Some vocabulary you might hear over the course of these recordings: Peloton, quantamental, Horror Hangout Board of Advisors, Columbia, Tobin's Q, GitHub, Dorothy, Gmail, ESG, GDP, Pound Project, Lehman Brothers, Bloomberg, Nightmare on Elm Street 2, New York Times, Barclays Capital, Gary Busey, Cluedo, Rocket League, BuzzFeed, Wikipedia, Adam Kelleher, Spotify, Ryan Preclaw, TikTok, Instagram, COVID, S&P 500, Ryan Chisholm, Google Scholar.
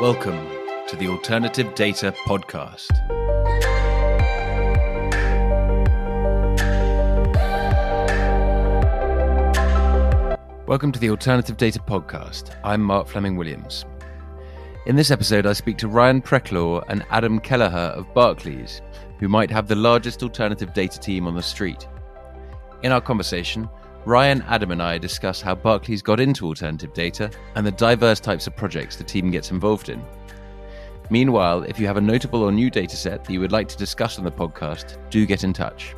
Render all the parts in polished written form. Welcome to the Alternative Data Podcast. Welcome to the Alternative Data Podcast. I'm Mark Fleming Williams. In this episode, I speak to Ryan Preclaw and Adam Kelleher of Barclays, who might have the largest alternative data team on the street. In our conversation, Ryan, Adam and I discuss how Barclays got into alternative data and the diverse types of projects the team gets involved in. Meanwhile, if you have a notable or new data set that you would like to discuss on the podcast, do get in touch.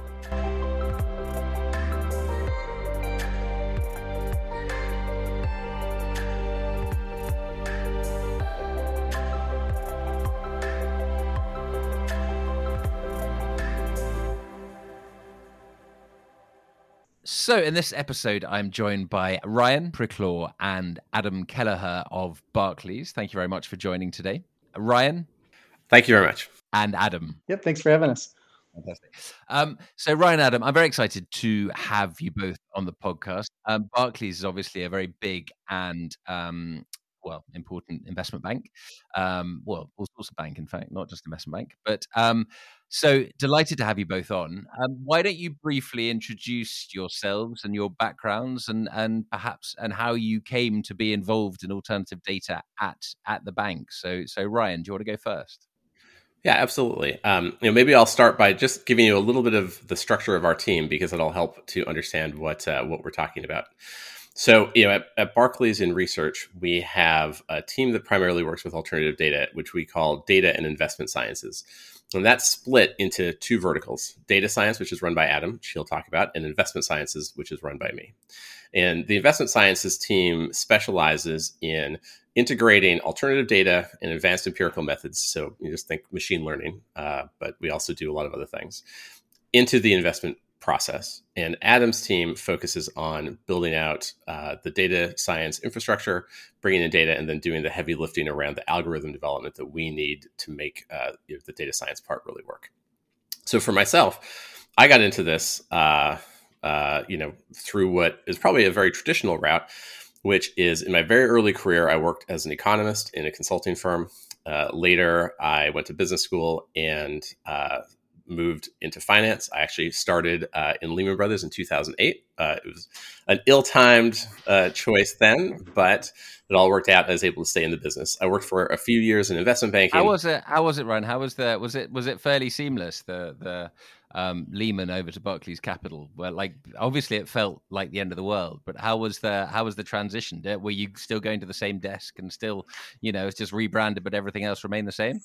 So in this episode, I'm joined by Ryan Preclaw and Adam Kelleher of Barclays. Thank you very much for joining today. Ryan. Thank you very much. And Adam. Yep, thanks for having us. Fantastic. So Ryan, Adam, I'm very excited to have you both on the podcast. Barclays is obviously a very big and important investment bank. All sorts of bank, in fact, not just investment bank. But so delighted to have you both on. Why don't you briefly introduce yourselves and your backgrounds and perhaps how you came to be involved in alternative data at the bank. So Ryan, do you want to go first? Yeah, absolutely. Maybe I'll start by just giving you a little bit of the structure of our team because it'll help to understand what we're talking about. So, at Barclays in research, we have a team that primarily works with alternative data, which we call data and investment sciences. And that's split into two verticals: data science, which is run by Adam, which he'll talk about, and investment sciences, which is run by me. And the investment sciences team specializes in integrating alternative data and advanced empirical methods. So you just think machine learning, but we also do a lot of other things into the investment process. And Adam's team focuses on building out the data science infrastructure, bringing in data, and then doing the heavy lifting around the algorithm development that we need to make the data science part really work. So for myself, I got into this, through what is probably a very traditional route, which is in my very early career, I worked as an economist in a consulting firm. Later, I went to business school and moved into finance. I actually started in Lehman Brothers in 2008. It was an ill-timed choice then, but it all worked out. I was able to stay in the business. I worked for a few years in investment banking. How was it, Ryan? Was it fairly seamless, the Lehman over to Barclays Capital? Well, obviously it felt like the end of the world, but how was the transition? Were you still going to the same desk and still, it's just rebranded, but everything else remained the same?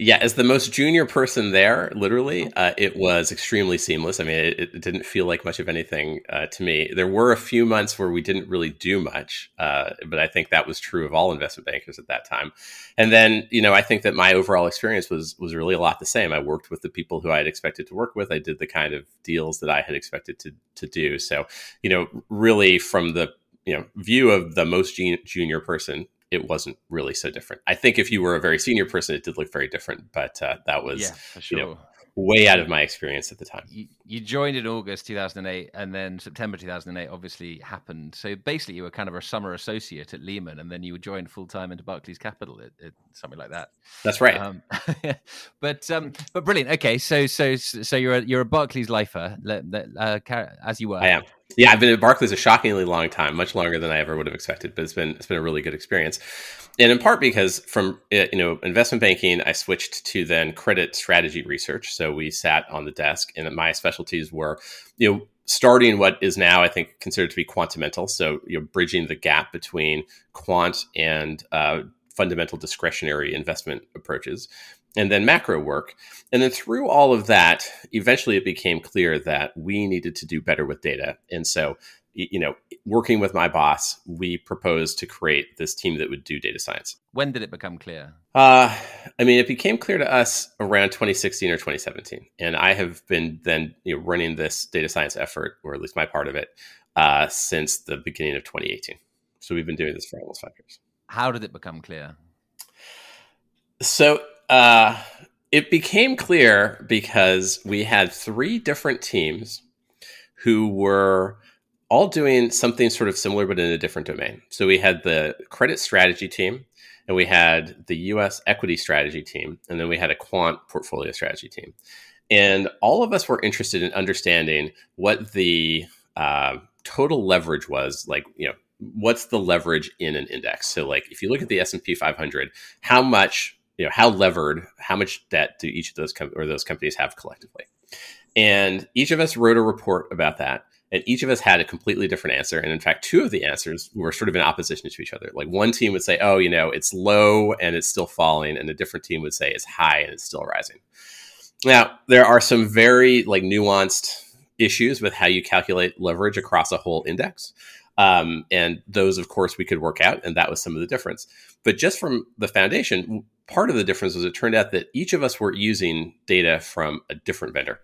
Yeah, as the most junior person there, literally, it was extremely seamless. I mean, it didn't feel like much of anything to me. There were a few months where we didn't really do much, but I think that was true of all investment bankers at that time. And then, I think that my overall experience was really a lot the same. I worked with the people who I had expected to work with. I did the kind of deals that I had expected to do. So, really from the view of the most junior person, it wasn't really so different. I think if you were a very senior person, it did look very different, but that was for sure. Way out of my experience at the time. You joined in August 2008, and then September 2008 obviously happened. So basically you were kind of a summer associate at Lehman, and then you joined full-time into Barclays Capital, something like that. That's right. But brilliant. Okay, so you're a Barclays lifer, as you were. I am. Yeah, I've been at Barclays a shockingly long time, much longer than I ever would have expected, but it's been a really good experience. And in part because from investment banking, I switched to then credit strategy research. So we sat on the desk, and my specialties were starting what is now, I think, considered to be quantamental. So you're bridging the gap between quant and fundamental discretionary investment approaches, and then macro work. And then through all of that, eventually it became clear that we needed to do better with data. And so, working with my boss, we proposed to create this team that would do data science. When did it become clear? It became clear to us around 2016 or 2017. And I have been then running this data science effort, or at least my part of it, since the beginning of 2018. So we've been doing this for almost 5 years. How did it become clear? So it became clear because we had three different teams who were all doing something sort of similar, but in a different domain. So we had the credit strategy team, and we had the U.S. equity strategy team, and then we had a quant portfolio strategy team. And all of us were interested in understanding what the total leverage was, like, you know, what's the leverage in an index? So like, if you look at the S&P 500, how much, you know, how levered, how much debt do each of those those companies have collectively? And each of us wrote a report about that. And each of us had a completely different answer. And in fact, two of the answers were sort of in opposition to each other. Like one team would say, oh, you know, it's low and it's still falling. And a different team would say it's high and it's still rising. Now, there are some very like nuanced issues with how you calculate leverage across a whole index. And those, of course, we could work out. And that was some of the difference. But just from the foundation, part of the difference was it turned out that each of us were using data from a different vendor.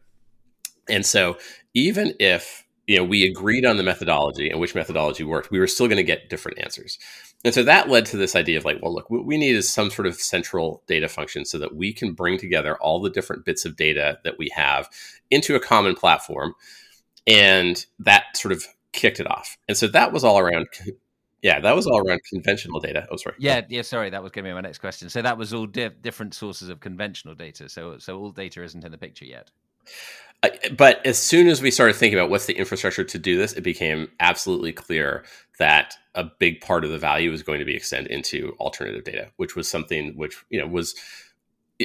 And so even if, you know, we agreed on the methodology and which methodology worked, we were still going to get different answers. And so that led to this idea of like, well, look, what we need is some sort of central data function so that we can bring together all the different bits of data that we have into a common platform. And that sort of kicked it off. And so that was all around. Yeah, that was all around conventional data. Oh, sorry. Yeah. Sorry, that was going to be my next question. So that was all different sources of conventional data. So all data isn't in the picture yet. But as soon as we started thinking about what's the infrastructure to do this, it became absolutely clear that a big part of the value was going to be extended into alternative data, which was something which, you know, was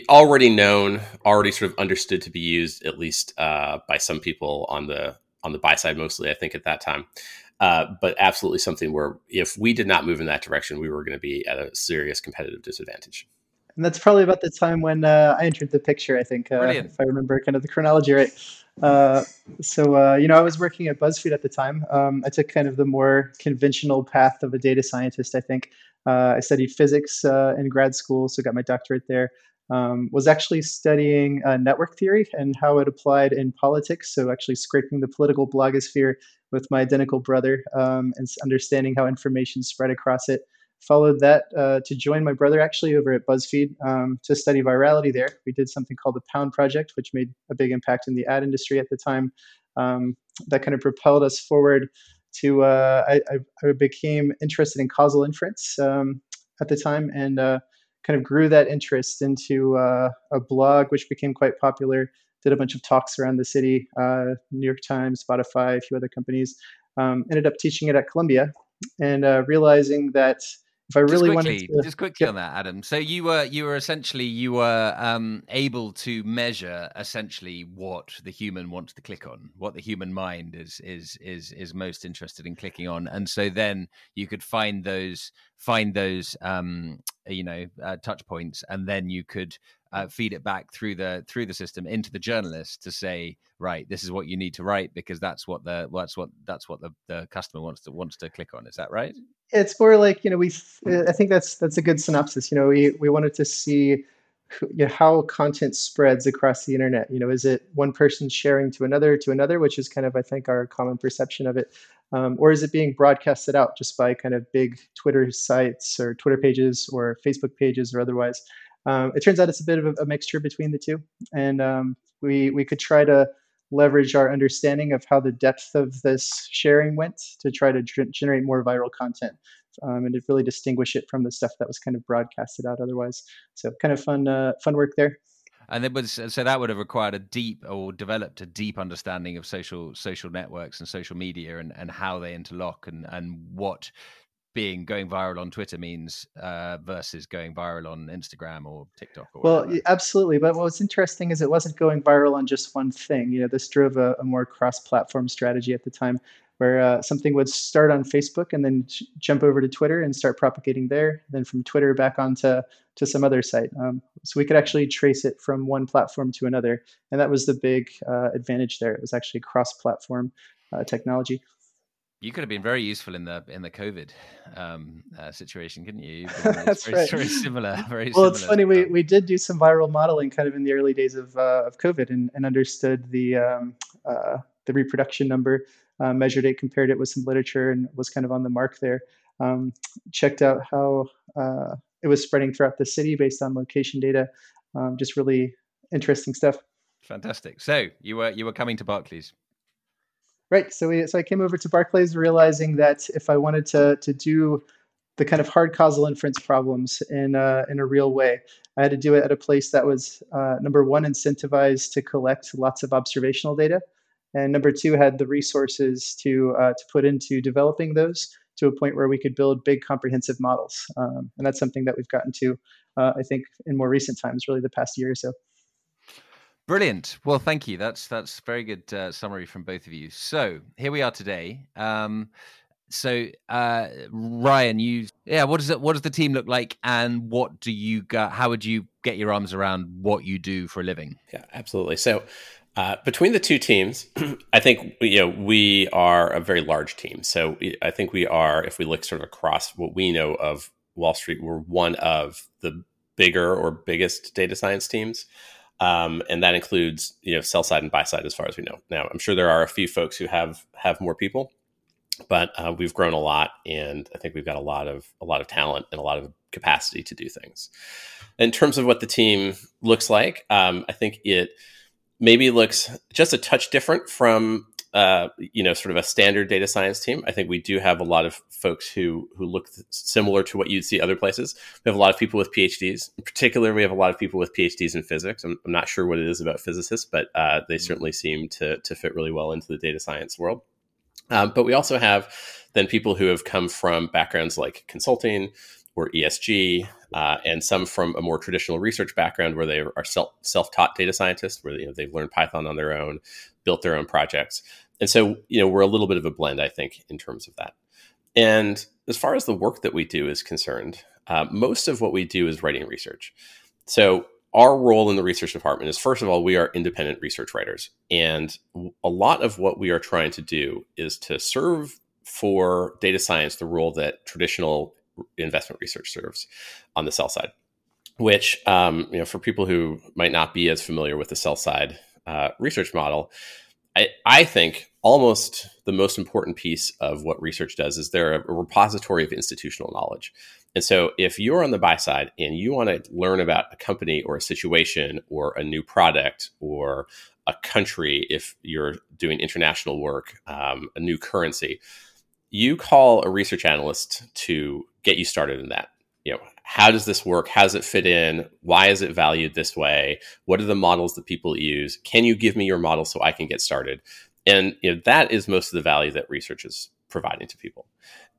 already known, already sort of understood to be used, at least by some people on the buy side, mostly, I think, at that time. But absolutely something where if we did not move in that direction, we were going to be at a serious competitive disadvantage. And that's probably about the time when I entered the picture, I think, if I remember kind of the chronology right. So I was working at BuzzFeed at the time. I took kind of the more conventional path of a data scientist, I think. I studied physics in grad school, so got my doctorate there. Was actually studying network theory and how it applied in politics. So actually scraping the political blogosphere with my identical brother and understanding how information spread across it. Followed that to join my brother actually over at BuzzFeed to study virality there. We did something called the Pound Project, which made a big impact in the ad industry at the time. That kind of propelled us forward to, I became interested in causal inference at the time and kind of grew that interest into a blog, which became quite popular. Did a bunch of talks around the city, New York Times, Spotify, a few other companies. Ended up teaching it at Columbia and realizing that if I really wanted to, just quickly on that, Adam. So you were able to measure essentially what the human wants to click on, what the human mind is most interested in clicking on, and so then you could find those touch points, and then you could feed it back through the system into the journalist to say, right, this is what you need to write because that's what the customer wants to click on. Is that right? It's more like, you know, I think that's a good synopsis. You know, we wanted to see how content spreads across the internet. You know, is it one person sharing to another, which is kind of, I think, our common perception of it, or is it being broadcasted out just by kind of big Twitter sites or Twitter pages or Facebook pages or otherwise? It turns out it's a bit of a mixture between the two, and we could try to leverage our understanding of how the depth of this sharing went to try to generate more viral content and to really distinguish it from the stuff that was kind of broadcasted out otherwise. So kind of fun work there. And that would have required developed a deep understanding of social networks and social media and how they interlock and what going viral on Twitter means versus going viral on Instagram or TikTok. Or whatever. Absolutely. But what's interesting is it wasn't going viral on just one thing. You know, this drove a more cross-platform strategy at the time, where something would start on Facebook and then jump over to Twitter and start propagating there. Then from Twitter back onto some other site. So we could actually trace it from one platform to another, and that was the big advantage there. It was actually cross-platform technology. You could have been very useful in the COVID situation, couldn't you? That's very, right. Very similar. Well, it's funny. We did do some viral modeling kind of in the early days of COVID and understood the reproduction number, measured it, compared it with some literature, and was kind of on the mark there. Checked out how it was spreading throughout the city based on location data. Just really interesting stuff. Fantastic. So you were coming to Barclays. Right. So I came over to Barclays realizing that if I wanted to do the kind of hard causal inference problems in a real way. I had to do it at a place that was, number one, incentivized to collect lots of observational data, and number two, had the resources to put into developing those to a point where we could build big comprehensive models. And that's something that we've gotten to, I think, in more recent times, really the past year or so. Brilliant. Well, thank you. That's very good summary from both of you. So here we are today. Ryan, what does the team look like, and what do you got? How would you get your arms around what you do for a living? Yeah, absolutely. So between the two teams, I think we are a very large team. So I think we are, if we look sort of across what we know of Wall Street, we're one of the biggest data science teams. And that includes, sell side and buy side, as far as we know. Now, I'm sure there are a few folks who have more people, but we've grown a lot, and I think we've got a lot of talent and a lot of capacity to do things. In terms of what the team looks like, I think it maybe looks just a touch different from sort of a standard data science team. I think we do have a lot of folks who look similar to what you'd see other places. We have a lot of people with PhDs. In particular, we have a lot of people with PhDs in physics. I'm not sure what it is about physicists, but they certainly seem to fit really well into the data science world. But we also have then people who have come from backgrounds like consulting or ESG, and some from a more traditional research background where they are self-taught data scientists, where they've learned Python on their own, built their own projects. And so, we're a little bit of a blend, I think, in terms of that. And as far as the work that we do is concerned, most of what we do is writing research. So our role in the research department is, first of all, we are independent research writers. And a lot of what we are trying to do is to serve for data science the role that traditional investment research serves on the sell side, which, for people who might not be as familiar with the sell side research model, I think almost the most important piece of what research does is they're a repository of institutional knowledge. And so if you're on the buy side and you want to learn about a company or a situation or a new product or a country, if you're doing international work, a new currency, you call a research analyst to get you started in that. How does this work? How does it fit in? Why is it valued this way? What are the models that people use? Can you give me your model so I can get started? And that is most of the value that research is providing to people.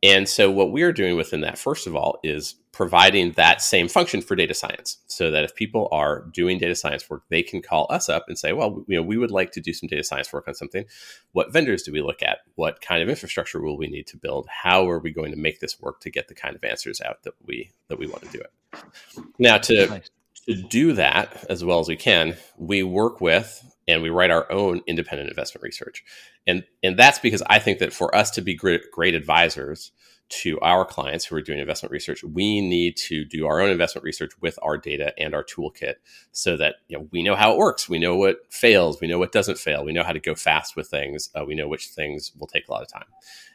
And so what we're doing within that, first of all, is providing that same function for data science, so that if people are doing data science work, they can call us up and say, well, we would like to do some data science work on something. What vendors do we look at? What kind of infrastructure will we need to build? How are we going to make this work to get the kind of answers out that we want to do it? Now, to do that as well as we can, we work with and we write our own independent investment research. And that's because I think that for us to be great advisors to our clients who are doing investment research, we need to do our own investment research with our data and our toolkit, so that we know how it works, we know what fails, we know what doesn't fail, we know how to go fast with things, we know which things will take a lot of time.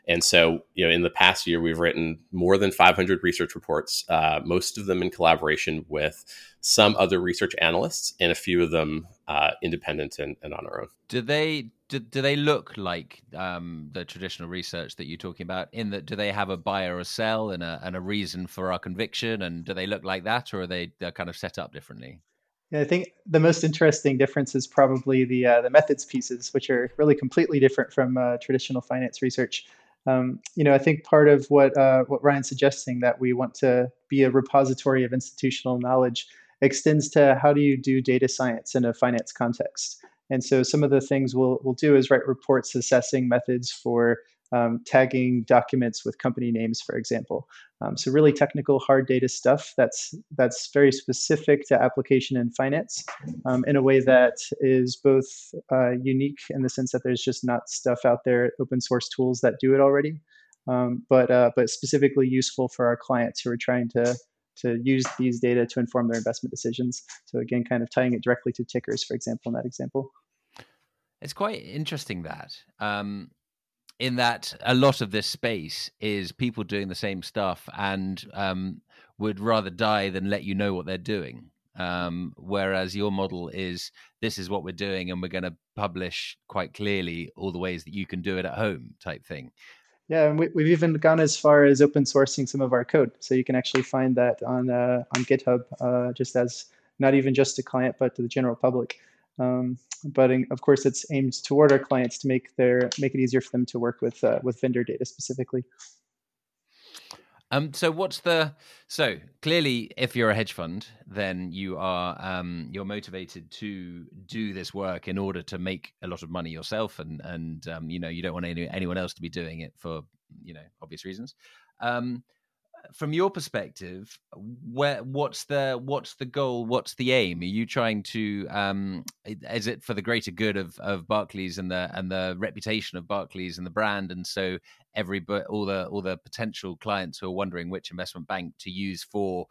And so, in the past year, we've written more than 500 research reports, most of them in collaboration with some other research analysts, and a few of them independent and on our own. Do they look like the traditional research that you're talking about, in that do they have a buy or a sell and a reason for our conviction? And do they look like that, or are they're kind of set up differently? Yeah, I think the most interesting difference is probably the methods pieces, which are really completely different from traditional finance research. I think part of what Ryan's suggesting, that we want to be a repository of institutional knowledge, extends to how do you do data science in a finance context. And so some of the things we'll do is write reports assessing methods for tagging documents with company names, for example. So really technical, hard data stuff that's very specific to application in finance, in a way that is both unique in the sense that there's just not stuff out there, open source tools that do it already, but specifically useful for our clients who are trying to use these data to inform their investment decisions. So again, kind of tying it directly to tickers, for example, in that example. It's quite interesting that, in that a lot of this space is people doing the same stuff and would rather die than let you know what they're doing. Whereas your model is, this is what we're doing and we're going to publish quite clearly all the ways that you can do it at home type thing. Yeah, and we've even gone as far as open sourcing some of our code. So you can actually find that on GitHub, just as not even just to client, but to the general public. But of course, it's aimed toward our clients to make it easier for them to work with vendor data specifically. So clearly, if you're a hedge fund, then you are you're motivated to do this work in order to make a lot of money yourself, and you know, you don't want anyone else to be doing it for, you know, obvious reasons. From your perspective, what's the goal? What's the aim? Are you trying to is it for the greater good of Barclays and the reputation of Barclays and the brand? And so all the potential clients who are wondering which investment bank to use for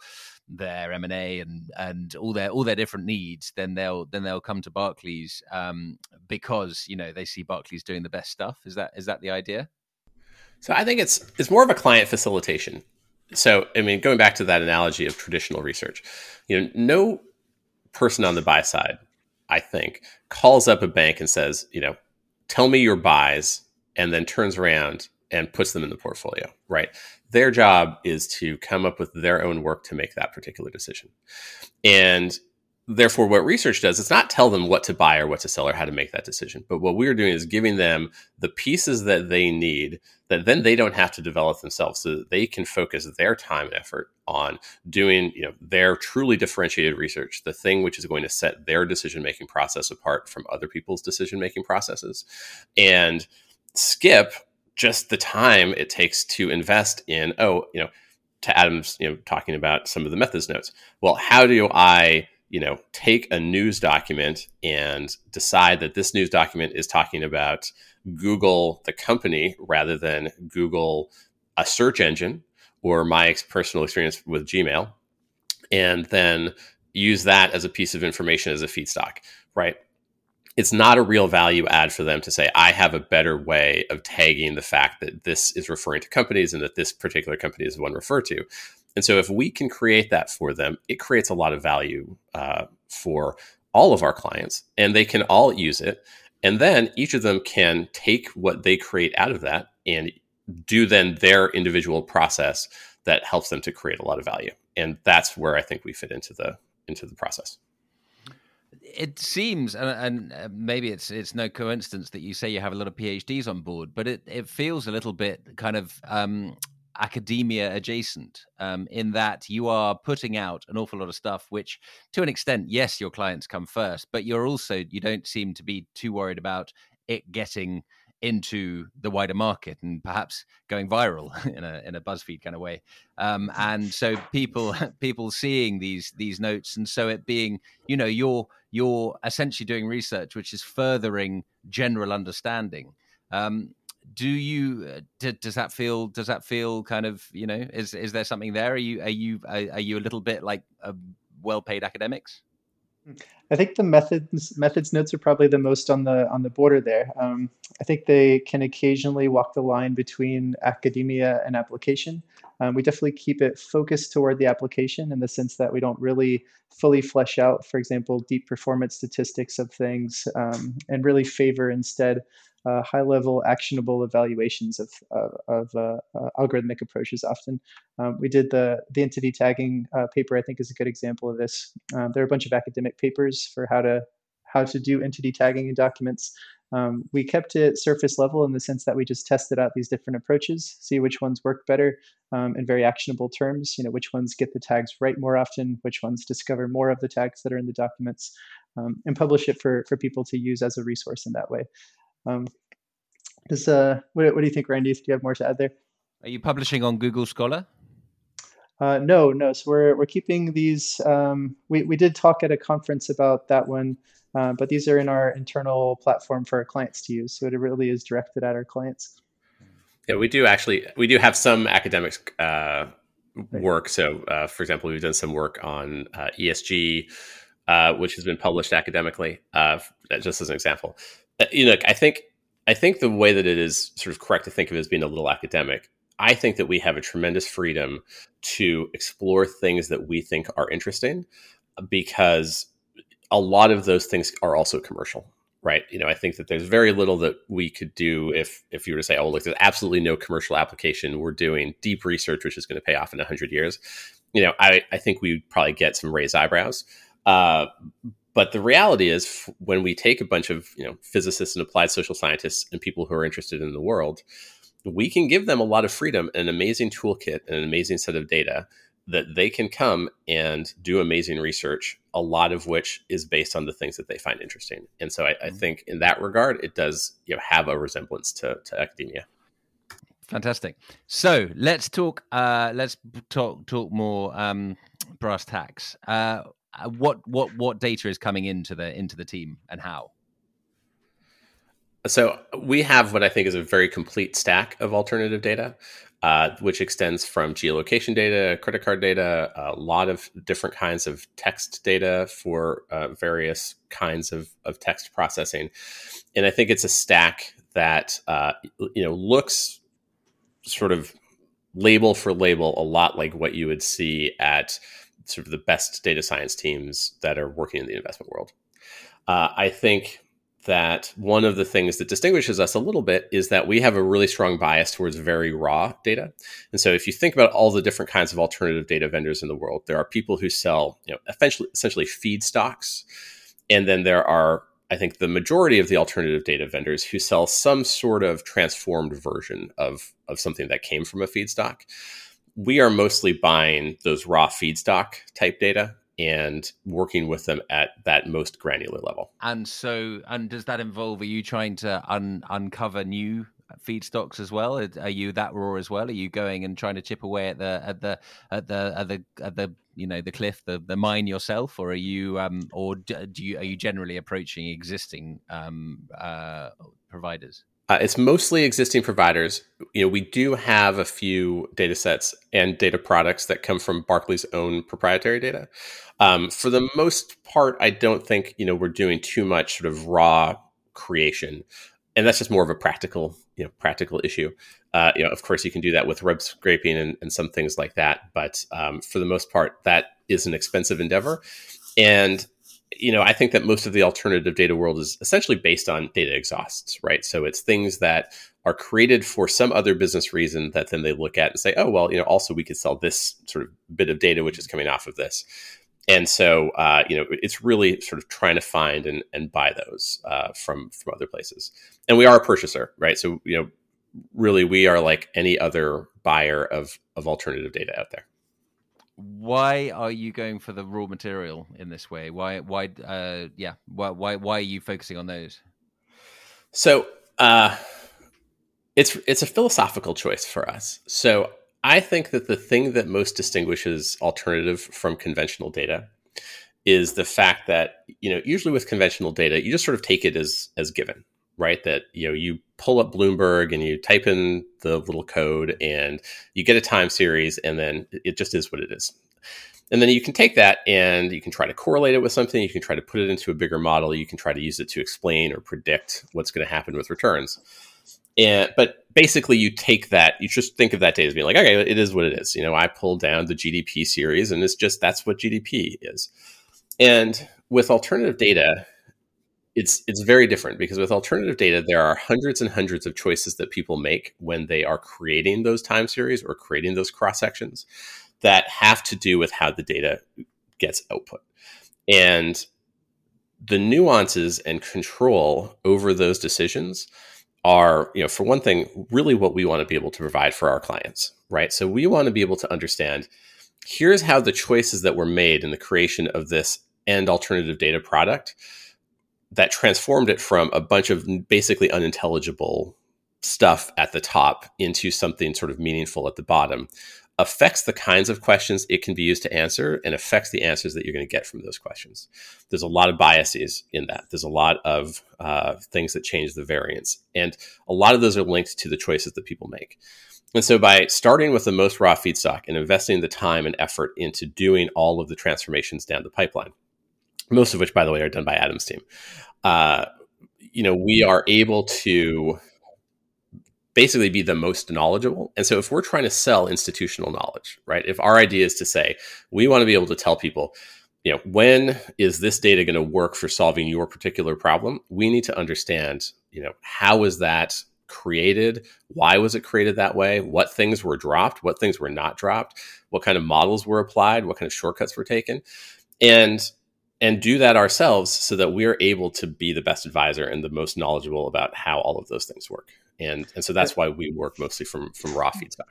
their M&A and all their different needs, then they'll come to Barclays because, you know, they see Barclays doing the best stuff. Is that the idea? So I think it's more of a client facilitation. So, I mean, going back to that analogy of traditional research, you know, no person on the buy side, I think, calls up a bank and says, you know, tell me your buys, and then turns around and puts them in the portfolio, right? Their job is to come up with their own work to make that particular decision. And therefore, what research does, it's not tell them what to buy or what to sell or how to make that decision. But what we're doing is giving them the pieces that they need that then they don't have to develop themselves, so that they can focus their time and effort on doing, you know, their truly differentiated research, the thing which is going to set their decision-making process apart from other people's decision-making processes, and skip just the time it takes to invest in, to Adam's, talking about some of the methods notes. Well, how do I take a news document and decide that this news document is talking about Google, the company, rather than Google, a search engine, or my personal experience with Gmail, and then use that as a piece of information as a feedstock, right? It's not a real value add for them to say, I have a better way of tagging the fact that this is referring to companies and that this particular company is the one referred to. And so if we can create that for them, it creates a lot of value for all of our clients, and they can all use it. And then each of them can take what they create out of that and do then their individual process that helps them to create a lot of value. And that's where I think we fit into the process. It seems, and maybe it's no coincidence that you say you have a lot of PhDs on board, but it feels a little bit kind of academia adjacent, in that you are putting out an awful lot of stuff, which to an extent, yes, your clients come first, but you don't seem to be too worried about it getting into the wider market and perhaps going viral in a BuzzFeed kind of way. And so people seeing these notes, and so it being, you're essentially doing research which is furthering general understanding. Does that feel kind of, is there something there? Are you a little bit like well-paid academics? I think the methods notes are probably the most on the border there. I think they can occasionally walk the line between academia and application. We definitely keep it focused toward the application in the sense that we don't really fully flesh out, for example, deep performance statistics of things, and really favor instead high-level actionable evaluations of algorithmic approaches often. We did the entity tagging paper, I think, is a good example of this. There are a bunch of academic papers for how to do entity tagging in documents. We kept it surface level in the sense that we just tested out these different approaches, see which ones work better in very actionable terms, which ones get the tags right more often, which ones discover more of the tags that are in the documents, and publish it for people to use as a resource in that way. What do you think, Randy? Do you have more to add there? Are you publishing on Google Scholar? No. So we're keeping these. We did talk at a conference about that one, but these are in our internal platform for our clients to use. So it really is directed at our clients. Yeah, we do have some academic work. So, for example, we've done some work on ESG, which has been published academically. Just as an example. I think the way that it is sort of correct to think of it as being a little academic, I think that we have a tremendous freedom to explore things that we think are interesting, because a lot of those things are also commercial, right? You know, I think that there's very little that we could do if you were to say, oh, look, there's absolutely no commercial application. We're doing deep research, which is going to pay off in 100 years. You know, I think we'd probably get some raised eyebrows. But the reality is when we take a bunch of, you know, physicists and applied social scientists and people who are interested in the world, we can give them a lot of freedom and an amazing toolkit and an amazing set of data that they can come and do amazing research, a lot of which is based on the things that they find interesting. And so I think in that regard, it does, you know, have a resemblance to academia. Fantastic. So let's talk more brass tacks. What data is coming into the team and how? So we have what I think is a very complete stack of alternative data, which extends from geolocation data, credit card data, a lot of different kinds of text data for various kinds of text processing. And I think it's a stack that looks sort of label for label a lot like what you would see at sort of the best data science teams that are working in the investment world. I think that one of the things that distinguishes us a little bit is that we have a really strong bias towards very raw data. And so if you think about all the different kinds of alternative data vendors in the world, there are people who sell, you know, essentially feedstocks. And then there are, I think, the majority of the alternative data vendors who sell some sort of transformed version of something that came from a feedstock. We are mostly buying those raw feedstock type data and working with them at that most granular level. And does that involve, are you trying to uncover new feedstocks as well? Are you that raw as well? Are you going and trying to chip away at the you know, the cliff, the mine yourself, or are you are you generally approaching existing providers? It's mostly existing providers. You know, we do have a few data sets and data products that come from Barclays' own proprietary data. For the most part, I don't think, you know, we're doing too much sort of raw creation. And that's just more of a practical issue. You know, of course, you can do that with web scraping and some things like that. But for the most part, that is an expensive endeavor. And you know, I think that most of the alternative data world is essentially based on data exhausts, right? So it's things that are created for some other business reason that then they look at and say, oh, well, you know, also we could sell this sort of bit of data, which is coming off of this. And so, you know, it's really sort of trying to find and buy those from other places. And we are a purchaser, right? So, you know, really we are like any other buyer of alternative data out there. Why are you going for the raw material in this way? Why are you focusing on those? So it's a philosophical choice for us. So I think that the thing that most distinguishes alternative from conventional data is the fact that, you know, usually with conventional data, you just sort of take it as given, right? That, you know, you pull up Bloomberg and you type in the little code and you get a time series and then it just is what it is. And then you can take that and you can try to correlate it with something. You can try to put it into a bigger model. You can try to use it to explain or predict what's going to happen with returns. But basically you take that, you just think of that data as being like, okay, it is what it is. You know, I pulled down the GDP series and it's just, that's what GDP is. And with alternative data, it's very different, because with alternative data, there are hundreds and hundreds of choices that people make when they are creating those time series or creating those cross sections that have to do with how the data gets output. And the nuances and control over those decisions are, you know, for one thing, really what we want to be able to provide for our clients, right? So we want to be able to understand, here's how the choices that were made in the creation of this end alternative data product that transformed it from a bunch of basically unintelligible stuff at the top into something sort of meaningful at the bottom affects the kinds of questions it can be used to answer and affects the answers that you're going to get from those questions. There's a lot of biases in that. There's a lot of things that change the variance. And a lot of those are linked to the choices that people make. And so by starting with the most raw feedstock and investing the time and effort into doing all of the transformations down the pipeline, most of which, by the way, are done by Adam's team, you know, we are able to basically be the most knowledgeable. And so if we're trying to sell institutional knowledge, right, if our idea is to say, we want to be able to tell people, you know, when is this data going to work for solving your particular problem? We need to understand, you know, how is that created? Why was it created that way? What things were dropped? What things were not dropped? What kind of models were applied? What kind of shortcuts were taken? And do that ourselves so that we're able to be the best advisor and the most knowledgeable about how all of those things work. And so that's why we work mostly from raw feedback.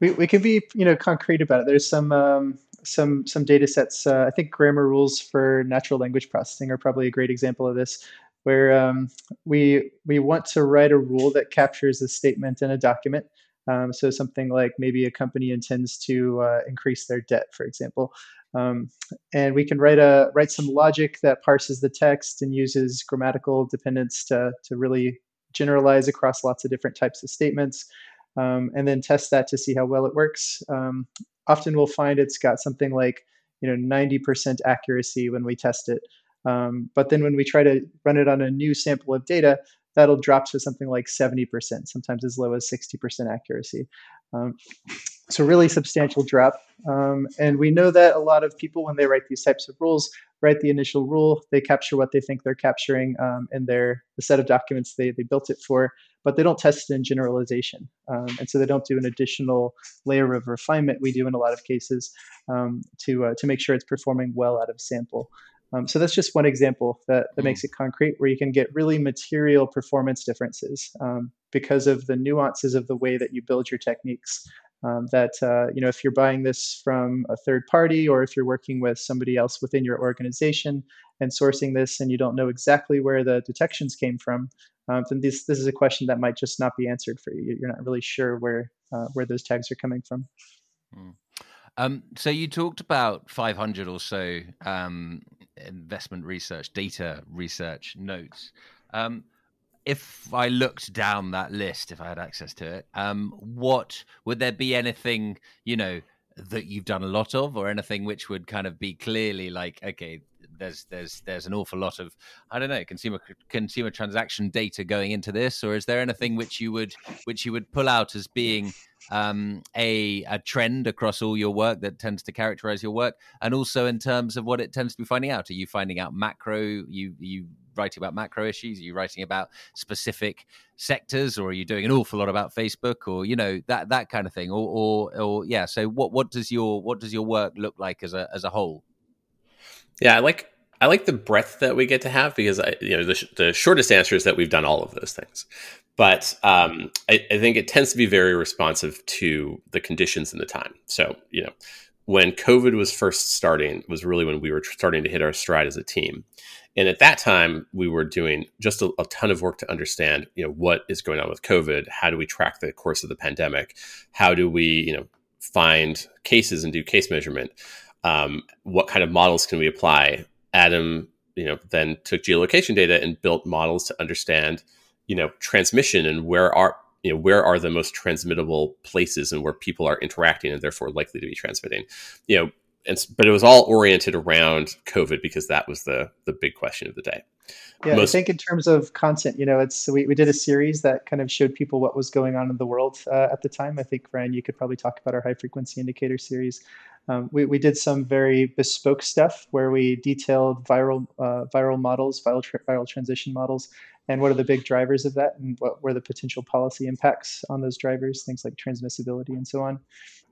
We can be, you know, concrete about it. There's some data sets. I think grammar rules for natural language processing are probably a great example of this, where we want to write a rule that captures a statement in a document. So something like maybe a company intends to increase their debt, for example. And we can write some logic that parses the text and uses grammatical dependence to really generalize across lots of different types of statements, and then test that to see how well it works. Often we'll find it's got something like, you know, 90% accuracy when we test it. But then when we try to run it on a new sample of data, that'll drop to something like 70%, sometimes as low as 60% accuracy. So really substantial drop. And we know that a lot of people, when they write these types of rules, write the initial rule, they capture what they think they're capturing in the set of documents they built it for, but they don't test it in generalization. And so they don't do an additional layer of refinement we do in a lot of cases to make sure it's performing well out of sample. So that's just one example that makes it concrete, where you can get really material performance differences because of the nuances of the way that you build your techniques. You know, if you're buying this from a third party, or if you're working with somebody else within your organization and sourcing this, and you don't know exactly where the detections came from, then this is a question that might just not be answered for you. You're not really sure where those tags are coming from. Mm. So you talked about 500 or so investment research, data research notes. If I looked down that list, if I had access to it, what would there be anything, you know, that you've done a lot of, or anything which would kind of be clearly like, okay, there's an awful lot of, I don't know, consumer transaction data going into this? Or is there anything which you would pull out as being a trend across all your work that tends to characterize your work? And also in terms of what it tends to be finding out, are you finding out macro, you writing about macro issues, are you writing about specific sectors, or are you doing an awful lot about Facebook, or, you know, that kind of thing, or yeah. So what does your work look like as a whole? Yeah, I like the breadth that we get to have, because the shortest answer is that we've done all of those things. But I think it tends to be very responsive to the conditions and the time. So, you know, when COVID was first starting was really when we were starting to hit our stride as a team. And at that time, we were doing just a ton of work to understand, you know, what is going on with COVID? How do we track the course of the pandemic? How do we, you know, find cases and do case measurement? What kind of models can we apply? Adam, you know, then took geolocation data and built models to understand, you know, transmission and where are the most transmittable places and where people are interacting and therefore likely to be transmitting, you know. But it was all oriented around COVID, because that was the big question of the day. Yeah, I think in terms of content, you know, we did a series that kind of showed people what was going on in the world at the time. I think, Ryan, you could probably talk about our high frequency indicator series. We did some very bespoke stuff where we detailed viral models, viral transition models, and what are the big drivers of that, and what were the potential policy impacts on those drivers, things like transmissibility and so on.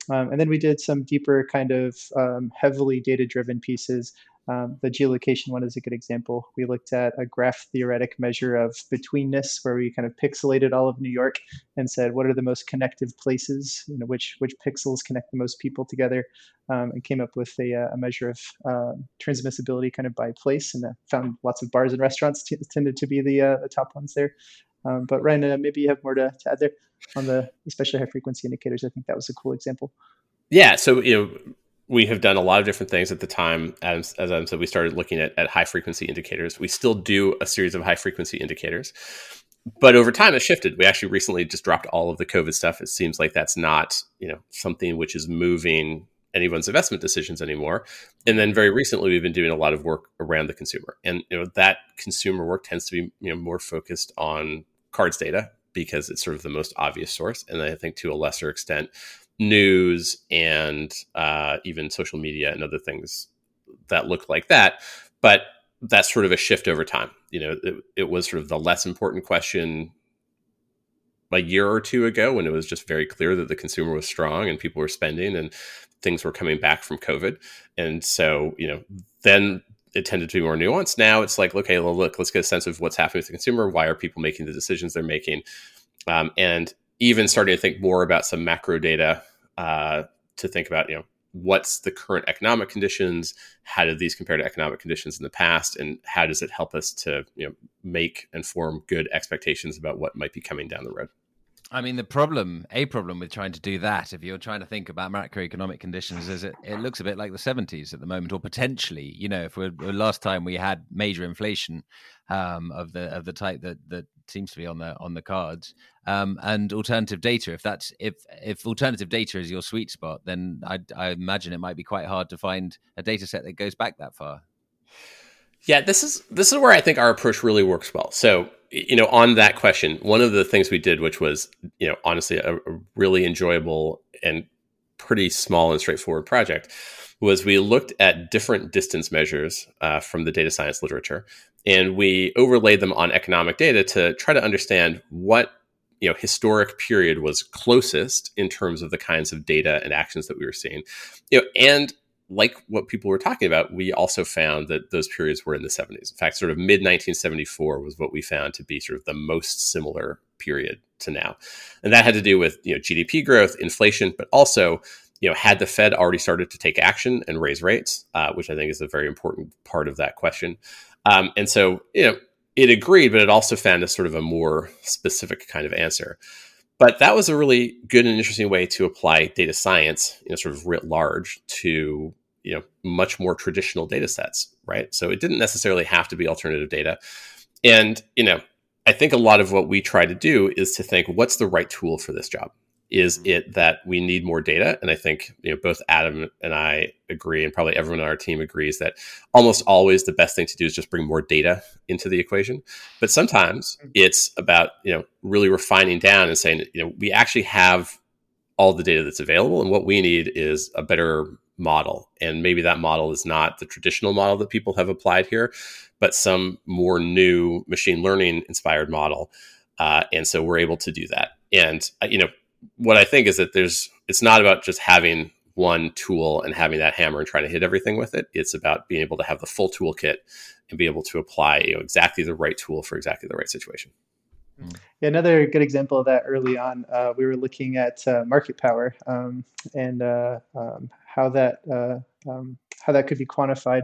And then we did some deeper kind of heavily data-driven pieces. The geolocation one is a good example. We looked at a graph theoretic measure of betweenness, where we kind of pixelated all of New York and said, what are the most connective places? You know, which pixels connect the most people together? And came up with a measure of transmissibility kind of by place, and found lots of bars and restaurants tended to be the top ones there. But Ryan, maybe you have more to add there on the especially high frequency indicators. I think that was a cool example. Yeah. So, you know, we have done a lot of different things at the time. As Adam said, we started looking at high frequency indicators. We still do a series of high frequency indicators, but over time it shifted. We actually recently just dropped all of the COVID stuff. It seems like that's not, you know, something which is moving anyone's investment decisions anymore. And then very recently, we've been doing a lot of work around the consumer, and, you know, that consumer work tends to be, you know, more focused on cards data, because it's sort of the most obvious source. And I think to a lesser extent, news and even social media and other things that looked like that. But that's sort of a shift over time. You know, it was sort of the less important question a year or two ago when it was just very clear that the consumer was strong and people were spending and things were coming back from COVID. And so, you know, then it tended to be more nuanced. Now it's like, okay, well, look, let's get a sense of what's happening with the consumer. Why are people making the decisions they're making? And even starting to think more about some macro data to think about, you know, what's the current economic conditions? How do these compare to economic conditions in the past? And how does it help us to, you know, make and form good expectations about what might be coming down the road? I mean, a problem with trying to do that, if you're trying to think about macroeconomic conditions, is it looks a bit like the 70s at the moment, or potentially, you know, if last time we had major inflation of the type that seems to be on the cards, and alternative data. If alternative data is your sweet spot, then I imagine it might be quite hard to find a data set that goes back that far. Yeah, this is where I think our approach really works well. So, you know, on that question, one of the things we did, which was, you know, honestly a really enjoyable and pretty small and straightforward project, was we looked at different distance measures from the data science literature, and we overlaid them on economic data to try to understand what, you know, historic period was closest in terms of the kinds of data and actions that we were seeing, you know, and like what people were talking about, we also found that those periods were in the 70s. In fact, sort of mid-1974 was what we found to be sort of the most similar period to now. And that had to do with, you know, GDP growth, inflation, but also, you know, had the Fed already started to take action and raise rates, which I think is a very important part of that question. And so, you know, it agreed, but it also found a sort of a more specific kind of answer. But that was a really good and interesting way to apply data science, you know, sort of writ large to, you know, much more traditional data sets, right? So it didn't necessarily have to be alternative data. And, you know, I think a lot of what we try to do is to think, what's the right tool for this job? Is it that we need more data? And I think, you know, both Adam and I agree, and probably everyone on our team agrees, that almost always the best thing to do is just bring more data into the equation. But sometimes it's about, you know, really refining down and saying, you know, we actually have all the data that's available, and what we need is a better model. And maybe that model is not the traditional model that people have applied here, but some more new machine learning inspired model. And so we're able to do that. And, you know, what I think is that it's not about just having one tool and having that hammer and trying to hit everything with it. It's about being able to have the full toolkit and be able to apply, you know, exactly the right tool for exactly the right situation. Yeah, another good example of that early on, we were looking at market power and how that could be quantified.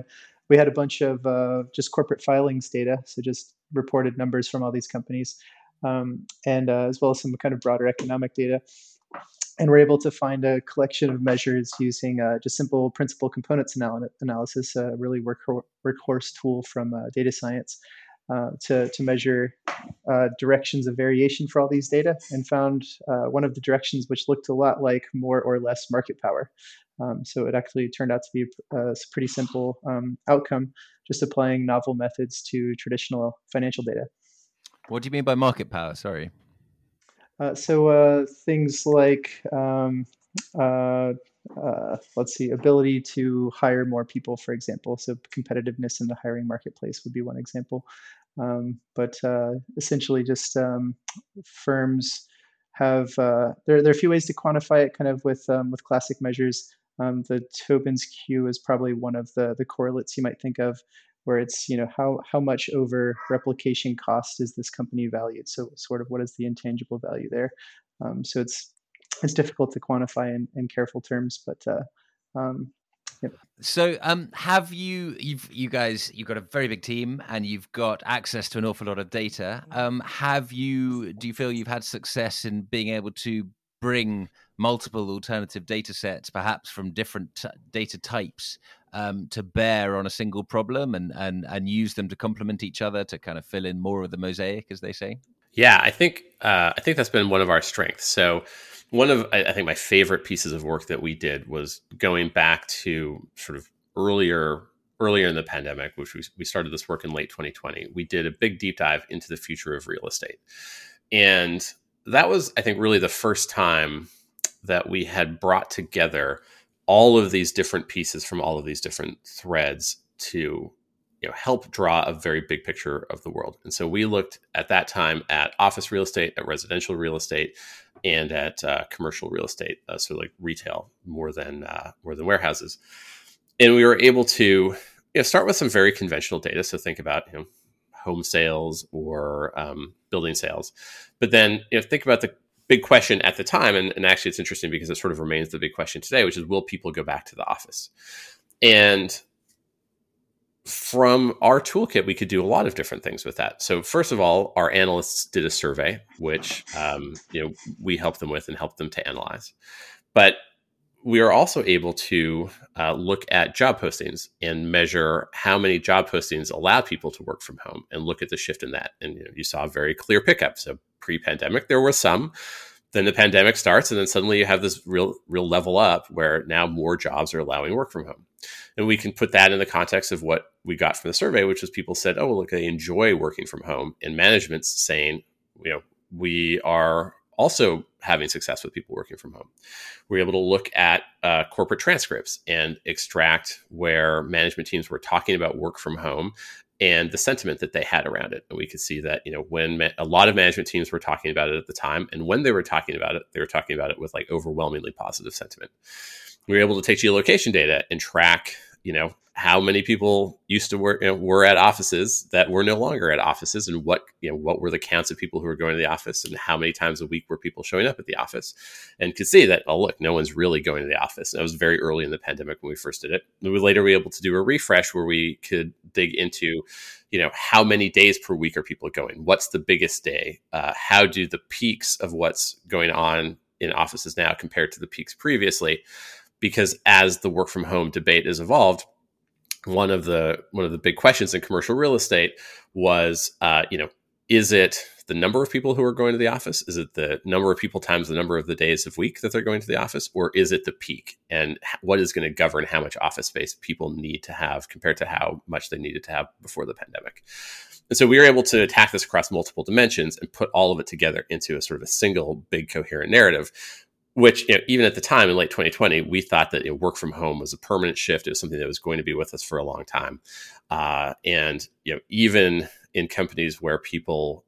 We had a bunch of just corporate filings data, so just reported numbers from all these companies, and as well as some kind of broader economic data. And we're able to find a collection of measures using just simple principal components analysis, a really workhorse tool from data science, to measure directions of variation for all these data, and found one of the directions which looked a lot like more or less market power. So it actually turned out to be a pretty simple outcome, just applying novel methods to traditional financial data. What do you mean by market power? Sorry. So things like, ability to hire more people, for example. So competitiveness in the hiring marketplace would be one example. But essentially just firms have, there are a few ways to quantify it kind of with classic measures. The Tobin's Q is probably one of the correlates you might think of, where it's, you know, how much over replication cost is this company valued? So sort of what is the intangible value there? So it's difficult to quantify in careful terms, but yep. So have you guys you've got a very big team and you've got access to an awful lot of data. Do you feel you've had success in being able to bring multiple alternative data sets, perhaps from different data types, to bear on a single problem and use them to complement each other to kind of fill in more of the mosaic, as they say? Yeah, I think that's been one of our strengths. So one of, I think, my favorite pieces of work that we did was going back to sort of earlier in the pandemic, which we started this work in late 2020. We did a big deep dive into the future of real estate. And that was, I think, really the first time that we had brought together all of these different pieces from all of these different threads to, you know, help draw a very big picture of the world. And so we looked at that time at office real estate, at residential real estate, and at commercial real estate, so like retail more than warehouses. And we were able to, you know, start with some very conventional data. So think about, you know, home sales or building sales, but then, you know, think about the big question at the time. And actually, it's interesting because it sort of remains the big question today, which is, will people go back to the office? And from our toolkit, we could do a lot of different things with that. So first of all, our analysts did a survey, which you know, we helped them with and helped them to analyze. But we are also able to look at job postings and measure how many job postings allow people to work from home and look at the shift in that. And, you know, you saw a very clear pickup. So pre-pandemic, there were some. Then the pandemic starts, and then suddenly you have this real level up where now more jobs are allowing work from home. And we can put that in the context of what we got from the survey, which is people said, oh, well, look, I enjoy working from home. And management's saying, you know, we are also having success with people working from home. We're able to look at corporate transcripts and extract where management teams were talking about work from home and the sentiment that they had around it. And we could see that, you know, when a lot of management teams were talking about it at the time, and when they were talking about it with like overwhelmingly positive sentiment. We were able to take geolocation data and track, you know, how many people used to work, you know, were at offices that were no longer at offices, and what, you know, what were the counts of people who were going to the office, and how many times a week were people showing up at the office, and could see that, oh, look, no one's really going to the office. And that was very early in the pandemic when we first did it. We were later able to do a refresh where we could dig into, you know, how many days per week are people going? What's the biggest day? How do the peaks of what's going on in offices now compared to the peaks previously? Because as the work from home debate has evolved, one of the big questions in commercial real estate was, you know, is it the number of people who are going to the office? Is it the number of people times the number of the days of week that they're going to the office? Or is it the peak? And what is going to govern how much office space people need to have compared to how much they needed to have before the pandemic? And so we were able to attack this across multiple dimensions and put all of it together into a sort of a single big coherent narrative, which, you know, even at the time in late 2020, we thought that, you know, work from home was a permanent shift. It was something that was going to be with us for a long time. And, you know, even in companies where people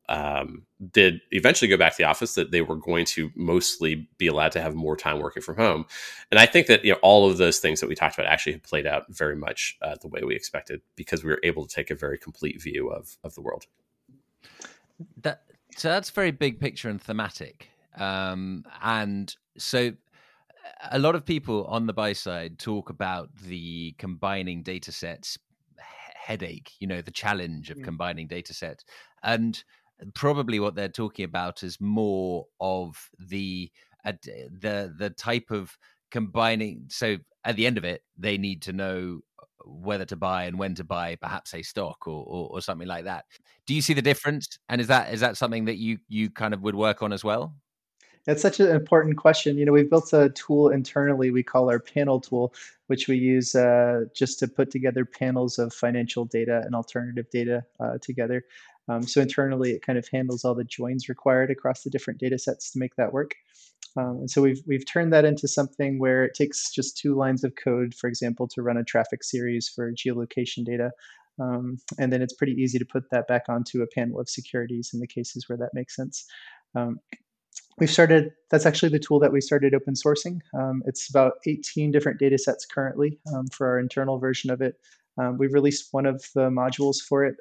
did eventually go back to the office, that they were going to mostly be allowed to have more time working from home. And I think that, you know, all of those things that we talked about actually have played out very much the way we expected, because we were able to take a very complete view of the world. So that's very big picture and thematic. And so a lot of people on the buy side talk about the combining data sets headache, you know, the challenge of combining data sets. And probably what they're talking about is more of the type of combining. So at the end of it, they need to know whether to buy and when to buy, perhaps a stock or something like that. Do you see the difference? And is that something that you kind of would work on as well? That's such an important question. You know, we've built a tool internally we call our panel tool, which we use just to put together panels of financial data and alternative data together. So internally, it kind of handles all the joins required across the different data sets to make that work. And so we've turned that into something where it takes just two lines of code, for example, to run a traffic series for geolocation data. And then it's pretty easy to put that back onto a panel of securities in the cases where that makes sense. That's actually the tool that we started open sourcing. It's about 18 different data sets currently for our internal version of it. We've released one of the modules for it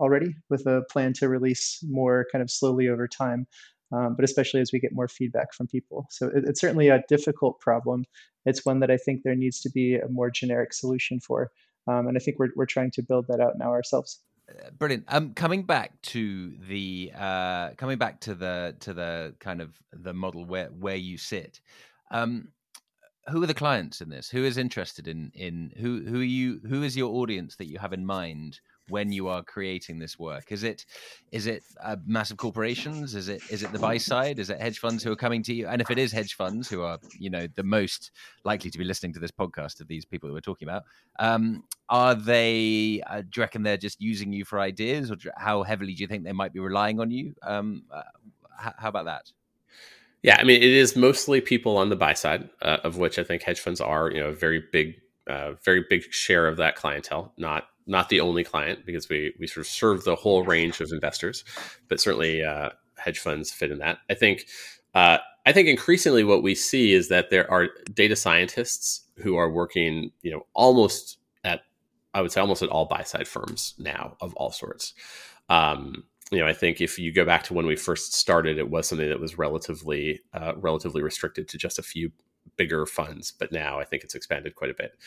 already, with a plan to release more kind of slowly over time, but especially as we get more feedback from people. So it's certainly a difficult problem. It's one that I think there needs to be a more generic solution for. And I think we're trying to build that out now ourselves. Brilliant. Coming back to the kind of the model where you sit. Who are the clients in this? Who is interested in who are you? Who is your audience that you have in mind when you are creating this work? Is it massive corporations? Is it the buy side? Is it hedge funds who are coming to you? And if it is hedge funds, who are, you know, the most likely to be listening to this podcast of these people that we're talking about, are they? Do you reckon they're just using you for ideas, or how heavily do you think they might be relying on you? How about that? Yeah, I mean, it is mostly people on the buy side, of which I think hedge funds are, you know, a very big share of that clientele. Not the only client, because we sort of serve the whole range of investors, but certainly hedge funds fit in that. I think increasingly what we see is that there are data scientists who are working, you know, almost at all buy side firms now of all sorts. You know, I think if you go back to when we first started, it was something that was relatively restricted to just a few bigger funds. But now I think it's expanded quite a bit.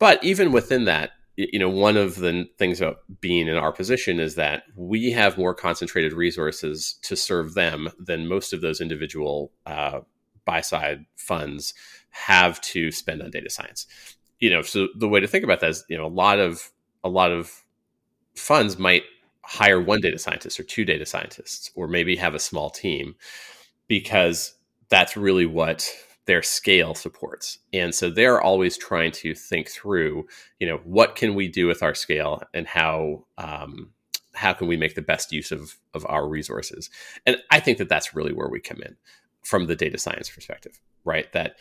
But even within that, you know, one of the things about being in our position is that we have more concentrated resources to serve them than most of those individual buy-side funds have to spend on data science. You know, so the way to think about that is, you know, a lot of funds might hire one data scientist or two data scientists, or maybe have a small team, because that's really what their scale supports. And so they're always trying to think through, you know, what can we do with our scale, and how can we make the best use of our resources? And I think that that's really where we come in from the data science perspective, right? That,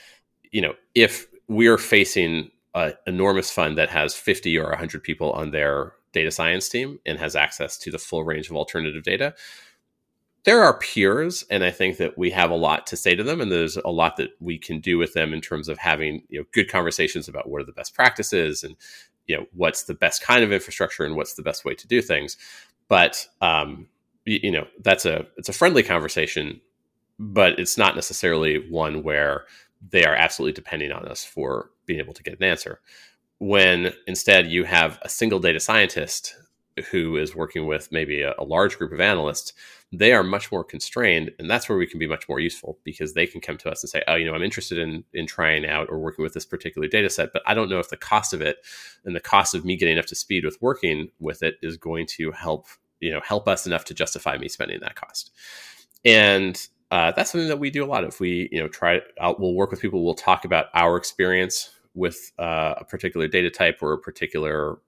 you know, if we're facing an enormous fund that has 50 or 100 people on their data science team and has access to the full range of alternative data, they're our peers, and I think that we have a lot to say to them, and there's a lot that we can do with them in terms of having, you know, good conversations about what are the best practices, and, you know, what's the best kind of infrastructure and what's the best way to do things. But you know, it's a friendly conversation, but it's not necessarily one where they are absolutely depending on us for being able to get an answer. When instead you have a single data scientist who is working with maybe a large group of analysts, they are much more constrained. And that's where we can be much more useful, because they can come to us and say, oh, you know, I'm interested in trying out or working with this particular data set, but I don't know if the cost of it and the cost of me getting up to speed with working with it is going to help us enough to justify me spending that cost. And that's something that we do a lot of. We, you know, try out, we'll work with people, we'll talk about our experience with a particular data type or a particular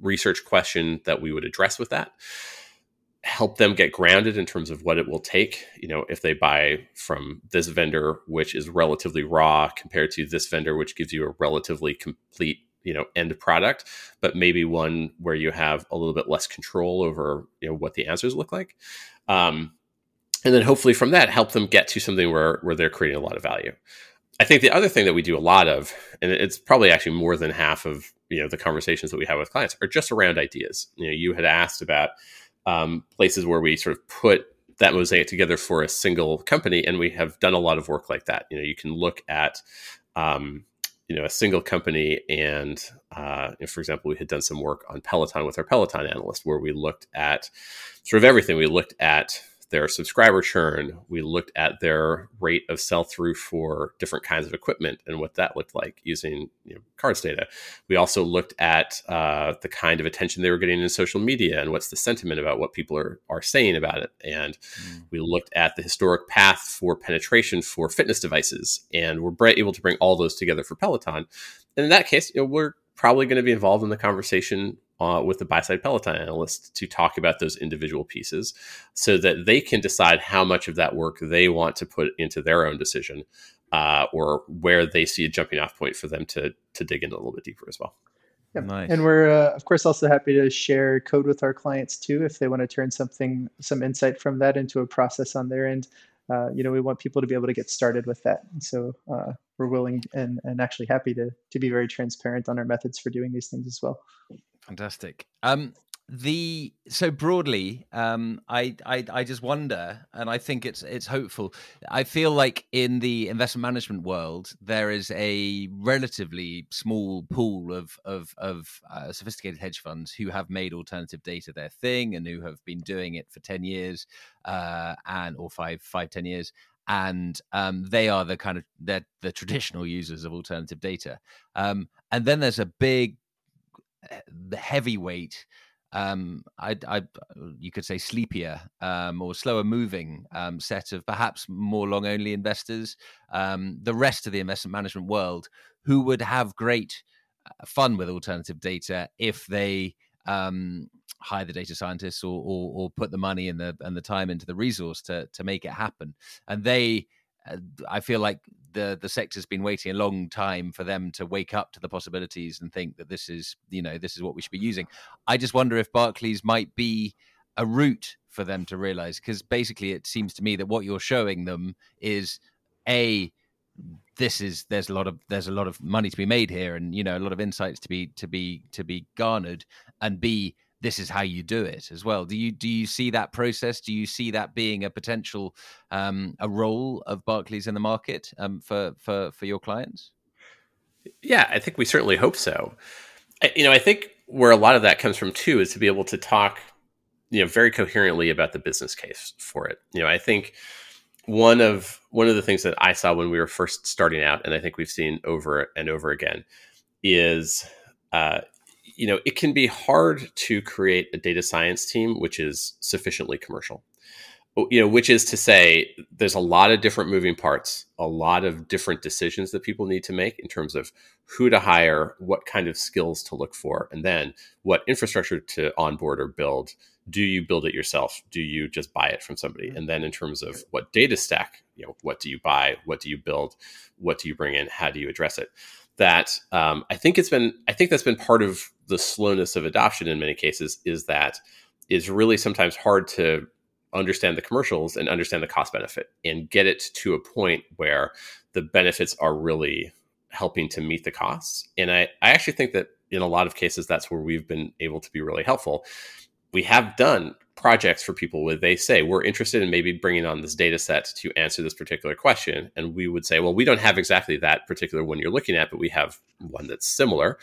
research question that we would address with that, help them get grounded in terms of what it will take. You know, if they buy from this vendor, which is relatively raw compared to this vendor, which gives you a relatively complete, you know, end product, but maybe one where you have a little bit less control over, you know, what the answers look like. And then hopefully from that, help them get to something where they're creating a lot of value. I think the other thing that we do a lot of, and it's probably actually more than half of, you know, the conversations that we have with clients, are just around ideas. You know, you had asked about places where we sort of put that mosaic together for a single company, and we have done a lot of work like that. You know, you can look at, you know, a single company, and for example, we had done some work on Peloton with our Peloton analyst, where we looked at sort of everything. We looked at their subscriber churn. We looked at their rate of sell through for different kinds of equipment and what that looked like using, you know, cards data. We also looked at the kind of attention they were getting in social media and what's the sentiment about what people are saying about it. And we looked at the historic path for penetration for fitness devices, and we're able to bring all those together for Peloton. And in that case, you know, we're probably going to be involved in the conversation with the buy-side Peloton analyst to talk about those individual pieces, so that they can decide how much of that work they want to put into their own decision, or where they see a jumping off point for them to dig in a little bit deeper as well. Yep. Nice. And we're, of course, also happy to share code with our clients too, if they want to turn some insight from that into a process on their end. You know, we want people to be able to get started with that. So we're willing and actually happy to be very transparent on our methods for doing these things as well. Fantastic. So broadly, I just wonder, and I think it's hopeful. I feel like in the investment management world, there is a relatively small pool of sophisticated hedge funds who have made alternative data their thing, and who have been doing it for 10 years, and or 10 years. And they are the traditional users of alternative data. And then there's a big, the heavyweight, you could say sleepier or slower moving set of perhaps more long only investors, the rest of the investment management world, who would have great fun with alternative data if they hire the data scientists or put the money and the time into the resource to make it happen. And they, I feel like the sector's been waiting a long time for them to wake up to the possibilities and think that this is, you know, this is what we should be using. I just wonder if Barclays might be a route for them to realize, because basically it seems to me that what you're showing them is a, this is, there's a lot of money to be made here, and, you know, a lot of insights to be garnered, and B, this is how you do it as well. Do you see that process? Do you see that being a potential a role of Barclays in the market for your clients? Yeah, I think we certainly hope so. I think where a lot of that comes from too is to be able to talk, very coherently about the business case for it. I think one of the things that I saw when we were first starting out, and I think we've seen over and over again, is it can be hard to create a data science team which is sufficiently commercial. Which is to say, there's a lot of different moving parts, a lot of different decisions that people need to make in terms of who to hire, what kind of skills to look for, and then what infrastructure to onboard or build. Do you build it yourself? Do you just buy it from somebody? And then in terms of what data stack, what do you buy? What do you build? What do you bring in? How do you address it? That I think that's been part of the slowness of adoption in many cases, is that it's really sometimes hard to understand the commercials and understand the cost benefit and get it to a point where the benefits are really helping to meet the costs. And I actually think that in a lot of cases, that's where we've been able to be really helpful. We have done projects for people where they say, we're interested in maybe bringing on this data set to answer this particular question. And we would say, well, we don't have exactly that particular one you're looking at, but we have one that's similar.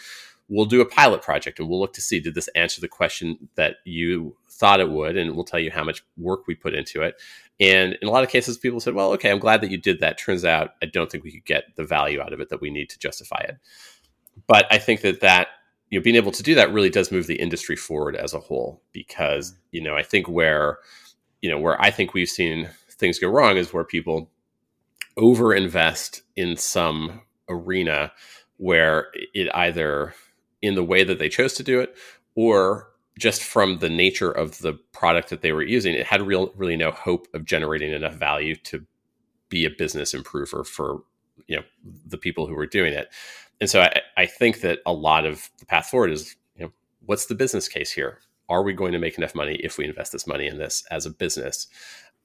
We'll do a pilot project and we'll look to see, did this answer the question that you thought it would? And we'll tell you how much work we put into it. And in a lot of cases, people said, well, okay, I'm glad that you did that. Turns out, I don't think we could get the value out of it that we need to justify it. But I think that being able to do that really does move the industry forward as a whole, because, I think where I think we've seen things go wrong is where people overinvest in some arena where it either in the way that they chose to do it, or just from the nature of the product that they were using, it had really no hope of generating enough value to be a business improver for, the people who were doing it. And so I think that a lot of the path forward is, what's the business case here? Are we going to make enough money if we invest this money in this as a business?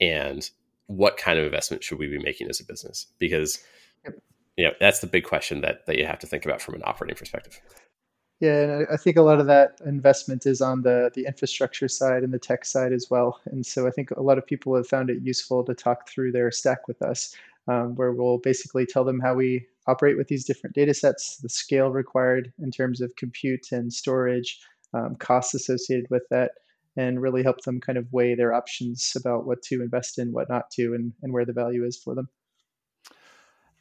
And what kind of investment should we be making as a business? Because, that's the big question that you have to think about from an operating perspective. Yeah, and I think a lot of that investment is on the infrastructure side and the tech side as well. And so I think a lot of people have found it useful to talk through their stack with us, where we'll basically tell them how we operate with these different data sets, the scale required in terms of compute and storage, costs associated with that, and really help them kind of weigh their options about what to invest in, what not to, and where the value is for them.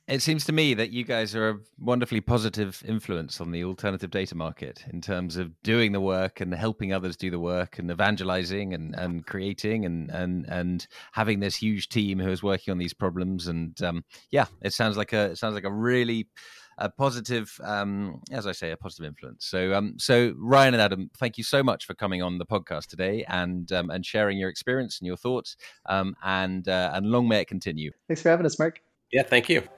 It seems to me that you guys are a wonderfully positive influence on the alternative data market in terms of doing the work and helping others do the work and evangelizing and creating and having this huge team who is working on these problems. And it sounds like a really positive, as I say, a positive influence. So Ryan and Adam, thank you so much for coming on the podcast today and sharing your experience and your thoughts, and long may it continue. Thanks for having us, Mark. Yeah, thank you.